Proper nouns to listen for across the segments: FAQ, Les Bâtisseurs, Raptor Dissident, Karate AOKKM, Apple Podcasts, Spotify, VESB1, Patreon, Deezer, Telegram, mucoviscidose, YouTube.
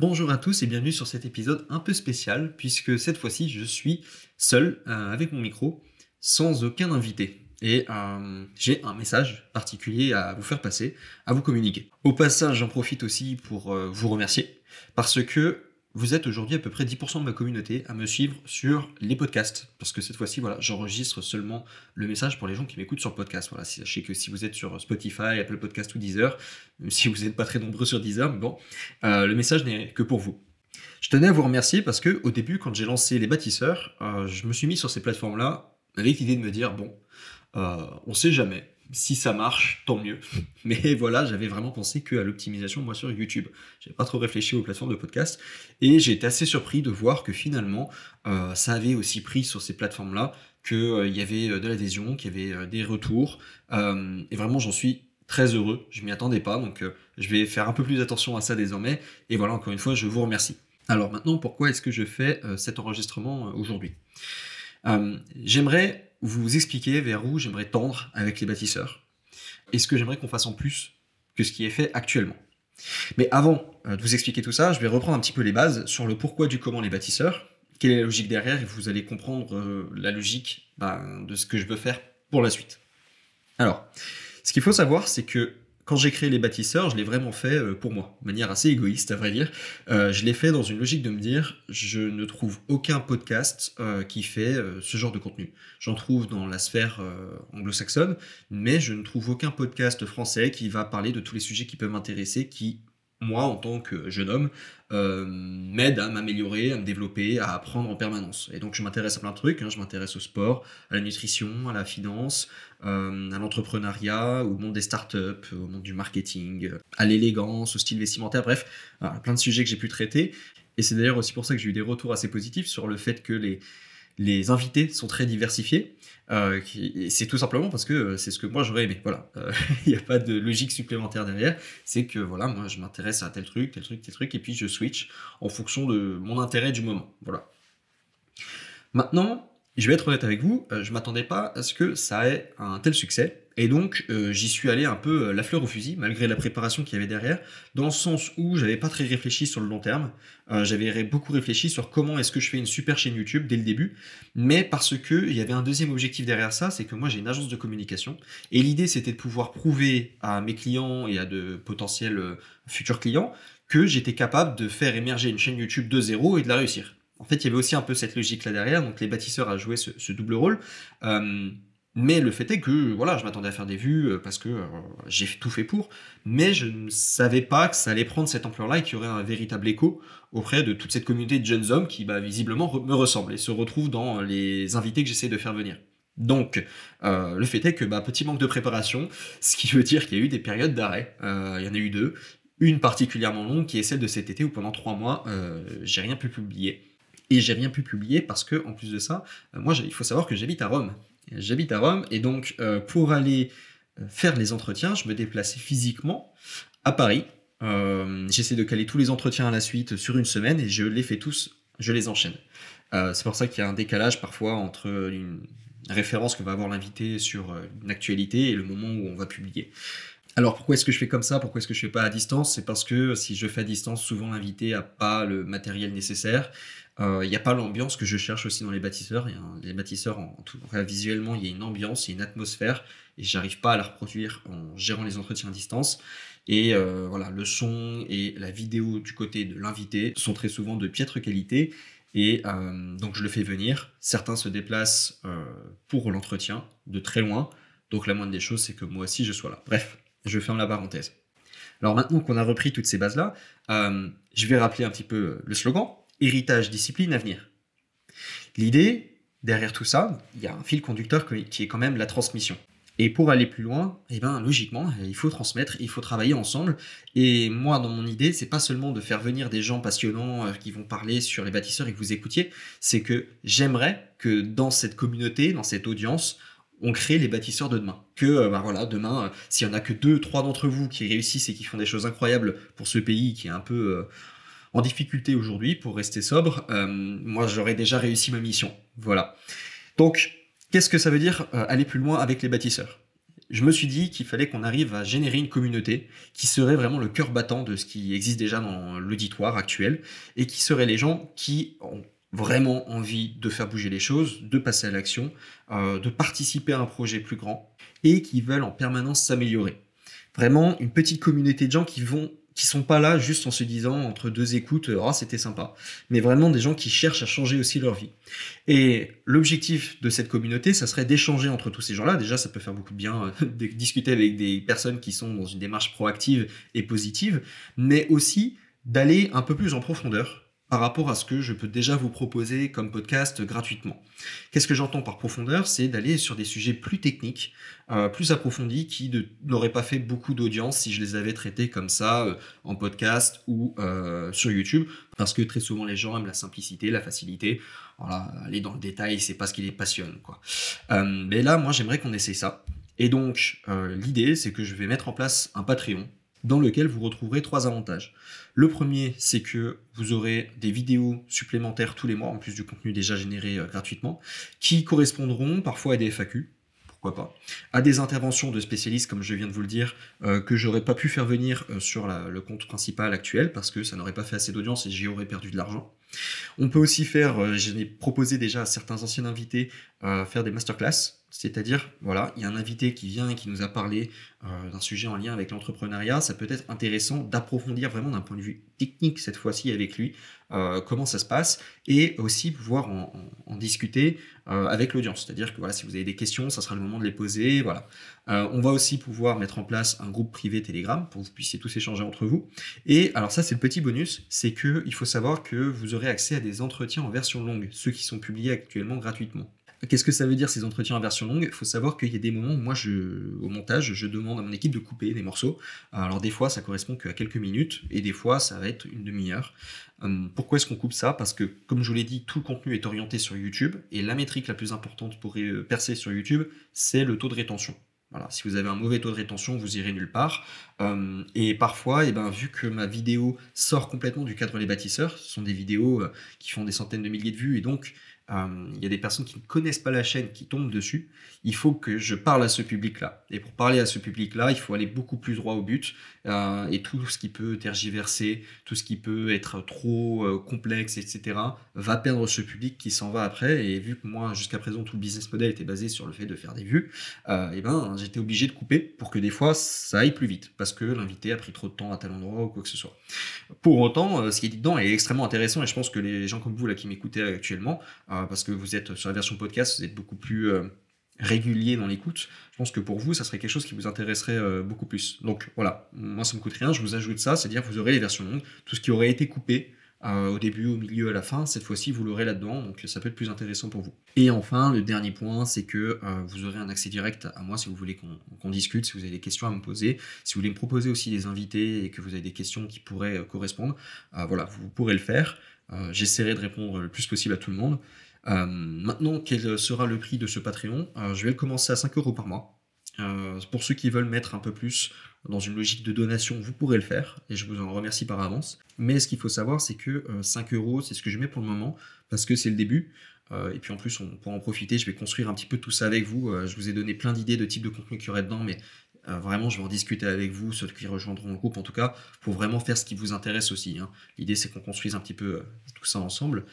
Bonjour à tous et bienvenue sur cet épisode un peu spécial puisque cette fois-ci je suis seul avec mon micro sans aucun invité et j'ai un message particulier à vous faire passer, à vous communiquer. Au passage j'en profite aussi pour vous remercier parce que vous êtes aujourd'hui à peu près 10% de ma communauté à me suivre sur les podcasts parce que cette fois-ci voilà, j'enregistre seulement le message pour les gens qui m'écoutent sur le podcast. Voilà, sachez que si vous êtes sur Spotify, Apple Podcasts ou Deezer, même si vous n'êtes pas très nombreux sur Deezer, mais bon, le message n'est que pour vous. Je tenais à vous remercier parce que au début, quand j'ai lancé Les Bâtisseurs, je me suis mis sur ces plateformes-là avec l'idée de me dire bon, on sait jamais. Si ça marche, tant mieux. Mais voilà, j'avais vraiment pensé qu'à l'optimisation, moi, sur YouTube. J'avais pas trop réfléchi aux plateformes de podcast. Et j'ai été assez surpris de voir que finalement, ça avait aussi pris sur ces plateformes-là, qu'il y avait de l'adhésion, qu'il y avait des retours. Et vraiment, j'en suis très heureux. Je m'y attendais pas. Donc, je vais faire un peu plus attention à ça désormais. Et voilà, encore une fois, je vous remercie. Alors maintenant, pourquoi est-ce que je fais cet enregistrement aujourd'hui ? J'aimerais vous expliquer vers où j'aimerais tendre avec les bâtisseurs et ce que j'aimerais qu'on fasse en plus que ce qui est fait actuellement. Mais avant de vous expliquer tout ça, je vais reprendre un petit peu les bases sur le pourquoi du comment les bâtisseurs, quelle est la logique derrière et vous allez comprendre la logique de ce que je veux faire pour la suite. Alors, ce qu'il faut savoir, c'est que quand j'ai créé les bâtisseurs, je l'ai vraiment fait pour moi, de manière assez égoïste à vrai dire. Je l'ai fait dans une logique de me dire, je ne trouve aucun podcast qui fait ce genre de contenu. J'en trouve dans la sphère anglo-saxonne, mais je ne trouve aucun podcast français qui va parler de tous les sujets qui peuvent m'intéresser, qui, moi, en tant que jeune homme, m'aide à m'améliorer, à me développer, à apprendre en permanence. Et donc je m'intéresse à plein de trucs, hein. Je m'intéresse au sport, à la nutrition, à la finance, à l'entrepreneuriat, au monde des startups, au monde du marketing, à l'élégance, au style vestimentaire, bref, plein de sujets que j'ai pu traiter. Et c'est d'ailleurs aussi pour ça que j'ai eu des retours assez positifs sur le fait que les invités sont très diversifiés. Et c'est tout simplement parce que c'est ce que moi j'aurais aimé. Voilà, il n'y a pas de logique supplémentaire derrière. C'est que voilà, moi je m'intéresse à tel truc, tel truc, tel truc, et puis je switch en fonction de mon intérêt du moment. Voilà. Maintenant, je vais être honnête avec vous, je ne m'attendais pas à ce que ça ait un tel succès. Et donc, j'y suis allé un peu la fleur au fusil, malgré la préparation qu'il y avait derrière, dans le sens où j'avais pas très réfléchi sur le long terme. J'avais beaucoup réfléchi sur comment est-ce que je fais une super chaîne YouTube dès le début, mais parce qu'il y avait un deuxième objectif derrière ça, c'est que moi j'ai une agence de communication, et l'idée c'était de pouvoir prouver à mes clients et à de potentiels futurs clients que j'étais capable de faire émerger une chaîne YouTube de zéro et de la réussir. En fait, il y avait aussi un peu cette logique là derrière, donc les bâtisseurs a joué ce double rôle. Mais le fait est que voilà, je m'attendais à faire des vues parce que j'ai tout fait pour, mais je ne savais pas que ça allait prendre cette ampleur-là et qu'il y aurait un véritable écho auprès de toute cette communauté de jeunes hommes qui visiblement me ressemblent et se retrouvent dans les invités que j'essaie de faire venir. Donc, le fait est que petit manque de préparation, ce qui veut dire qu'il y a eu des périodes d'arrêt. Il y en a eu deux, une particulièrement longue qui est celle de cet été où pendant 3 mois, j'ai rien pu publier. Et j'ai rien pu publier parce que, en plus de ça, moi, il faut savoir que j'habite à Rome. Et donc pour aller faire les entretiens, je me déplaçais physiquement à Paris. J'essaie de caler tous les entretiens à la suite sur une semaine et je les fais tous, je les enchaîne. C'est pour ça qu'il y a un décalage parfois entre une référence que va avoir l'invité sur une actualité et le moment où on va publier. Alors pourquoi est-ce que je fais comme ça ? Pourquoi est-ce que je fais pas à distance ? C'est parce que si je fais à distance, souvent l'invité a pas le matériel nécessaire. Il n'y a pas l'ambiance que je cherche aussi dans les bâtisseurs. Les bâtisseurs, en tout cas visuellement, il y a une ambiance, il y a une atmosphère, et j'arrive pas à la reproduire en gérant les entretiens à distance. Et voilà, le son et la vidéo du côté de l'invité sont très souvent de piètre qualité. Et donc je le fais venir. Certains se déplacent pour l'entretien de très loin. Donc la moindre des choses, c'est que moi aussi je sois là. Bref. Je ferme la parenthèse. Alors maintenant qu'on a repris toutes ces bases-là, je vais rappeler un petit peu le slogan « Héritage, discipline, avenir ». L'idée, derrière tout ça, il y a un fil conducteur qui est quand même la transmission. Et pour aller plus loin, logiquement, il faut transmettre, il faut travailler ensemble. Et moi, dans mon idée, c'est pas seulement de faire venir des gens passionnants qui vont parler sur les bâtisseurs et que vous écoutiez, c'est que j'aimerais que dans cette communauté, dans cette audience, on crée les bâtisseurs de demain. Que voilà, demain, s'il y en a que 2, 3 d'entre vous qui réussissent et qui font des choses incroyables pour ce pays qui est un peu en difficulté aujourd'hui, pour rester sobre, moi j'aurais déjà réussi ma mission. Voilà. Donc, qu'est-ce que ça veut dire aller plus loin avec les bâtisseurs ? je me suis dit qu'il fallait qu'on arrive à générer une communauté qui serait vraiment le cœur battant de ce qui existe déjà dans l'auditoire actuel et qui seraient les gens qui ont vraiment envie de faire bouger les choses, de passer à l'action, de participer à un projet plus grand et qui veulent en permanence s'améliorer. Vraiment une petite communauté de gens qui sont pas là juste en se disant entre deux écoutes « Ah, c'était sympa », mais vraiment des gens qui cherchent à changer aussi leur vie. Et l'objectif de cette communauté, ça serait d'échanger entre tous ces gens-là. Déjà, ça peut faire beaucoup de bien de discuter avec des personnes qui sont dans une démarche proactive et positive, mais aussi d'aller un peu plus en profondeur par rapport à ce que je peux déjà vous proposer comme podcast gratuitement. Qu'est-ce que j'entends par profondeur ? C'est d'aller sur des sujets plus techniques, plus approfondis, qui n'auraient pas fait beaucoup d'audience si je les avais traités comme ça en podcast ou sur YouTube, parce que très souvent les gens aiment la simplicité, la facilité. Voilà, aller dans le détail, c'est pas ce qui les passionne, quoi. Mais là, moi, j'aimerais qu'on essaye ça. Et donc, l'idée, c'est que je vais mettre en place un Patreon, dans lequel vous retrouverez 3 avantages. Le premier, c'est que vous aurez des vidéos supplémentaires tous les mois, en plus du contenu déjà généré gratuitement, qui correspondront parfois à des FAQ, pourquoi pas, à des interventions de spécialistes, comme je viens de vous le dire, que j'aurais pas pu faire venir sur le compte principal actuel, parce que ça n'aurait pas fait assez d'audience et j'y aurais perdu de l'argent. On peut aussi faire, j'ai proposé déjà à certains anciens invités, faire des masterclass, c'est-à-dire, voilà, il y a un invité qui vient et qui nous a parlé d'un sujet en lien avec l'entrepreneuriat. Ça peut être intéressant d'approfondir vraiment d'un point de vue technique cette fois-ci avec lui, comment ça se passe, et aussi pouvoir en discuter avec l'audience. C'est-à-dire que voilà, si vous avez des questions, ça sera le moment de les poser. Voilà. On va aussi pouvoir mettre en place un groupe privé Telegram pour que vous puissiez tous échanger entre vous. Et alors ça, c'est le petit bonus, c'est qu'il faut savoir que vous aurez accès à des entretiens en version longue, ceux qui sont publiés actuellement gratuitement. Qu'est-ce que ça veut dire ces entretiens en version longue ? Il faut savoir qu'il y a des moments où moi, au montage, je demande à mon équipe de couper des morceaux. Alors des fois, ça correspond qu'à quelques minutes et des fois, ça va être une demi-heure. Pourquoi est-ce qu'on coupe ça ? Parce que, comme je vous l'ai dit, tout le contenu est orienté sur YouTube et la métrique la plus importante pour percer sur YouTube, c'est le taux de rétention. Voilà, si vous avez un mauvais taux de rétention, vous irez nulle part. Et parfois, vu que ma vidéo sort complètement du cadre Les Bâtisseurs, ce sont des vidéos qui font des centaines de milliers de vues et donc il y a des personnes qui ne connaissent pas la chaîne, qui tombent dessus. Il faut que je parle à ce public-là. Et pour parler à ce public-là, il faut aller beaucoup plus droit au but. Et tout ce qui peut tergiverser, tout ce qui peut être trop complexe, etc., va perdre ce public qui s'en va après. Et vu que moi, jusqu'à présent, tout le business model était basé sur le fait de faire des vues, j'étais obligé de couper pour que des fois, ça aille plus vite. Parce que l'invité a pris trop de temps à tel endroit ou quoi que ce soit. Pour autant, ce qui est dit dedans est extrêmement intéressant. Et je pense que les gens comme vous là qui m'écoutez actuellement, parce que vous êtes sur la version podcast, vous êtes beaucoup plus régulier dans l'écoute. Je pense que pour vous, ça serait quelque chose qui vous intéresserait beaucoup plus. Donc voilà, moi ça ne me coûte rien, je vous ajoute ça, c'est-à-dire que vous aurez les versions longues, tout ce qui aurait été coupé au début, au milieu, à la fin, cette fois-ci vous l'aurez là-dedans, donc ça peut être plus intéressant pour vous. Et enfin, le dernier point, c'est que vous aurez un accès direct à moi si vous voulez qu'on discute, si vous avez des questions à me poser, si vous voulez me proposer aussi des invités et que vous avez des questions qui pourraient correspondre, voilà, vous pourrez le faire. J'essaierai de répondre le plus possible à tout le monde. Maintenant, quel sera le prix de ce Patreon ? Je vais le commencer à 5 euros par mois. Pour ceux qui veulent mettre un peu plus dans une logique de donation, vous pourrez le faire, et je vous en remercie par avance. Mais ce qu'il faut savoir, c'est que 5 euros, c'est ce que je mets pour le moment, parce que c'est le début. Et puis en plus, on pourra en profiter, je vais construire un petit peu tout ça avec vous. Je vous ai donné plein d'idées de types de contenu qu'il y aurait dedans, mais vraiment, je vais en discuter avec vous, ceux qui rejoindront le groupe en tout cas, pour vraiment faire ce qui vous intéresse aussi. Hein. L'idée, c'est qu'on construise un petit peu tout ça ensemble.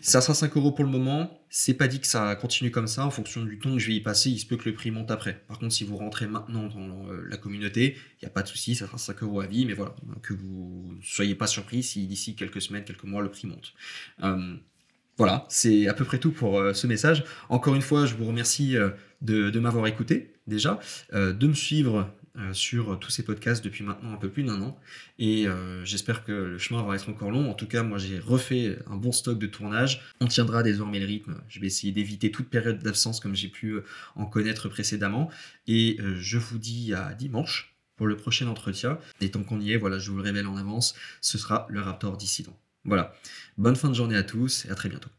Ça sera 5 euros pour le moment. C'est pas dit que ça continue comme ça. En fonction du temps que je vais y passer, il se peut que le prix monte après. Par contre, si vous rentrez maintenant dans la communauté, il n'y a pas de souci, ça sera 5 euros à vie. Mais voilà, que vous ne soyez pas surpris si d'ici quelques semaines, quelques mois, le prix monte. Voilà, c'est à peu près tout pour ce message. Encore une fois, je vous remercie de m'avoir écouté déjà, de me suivre sur tous ces podcasts depuis maintenant un peu plus d'1 an et j'espère que le chemin va être encore long. En tout cas, moi j'ai refait un bon stock de tournage. On tiendra désormais le rythme. Je vais essayer d'éviter toute période d'absence comme j'ai pu en connaître précédemment et je vous dis à dimanche pour le prochain entretien. Et tant qu'on y est, voilà, je vous le révèle en avance, ce sera le Raptor Dissident. Voilà, bonne fin de journée à tous et à très bientôt.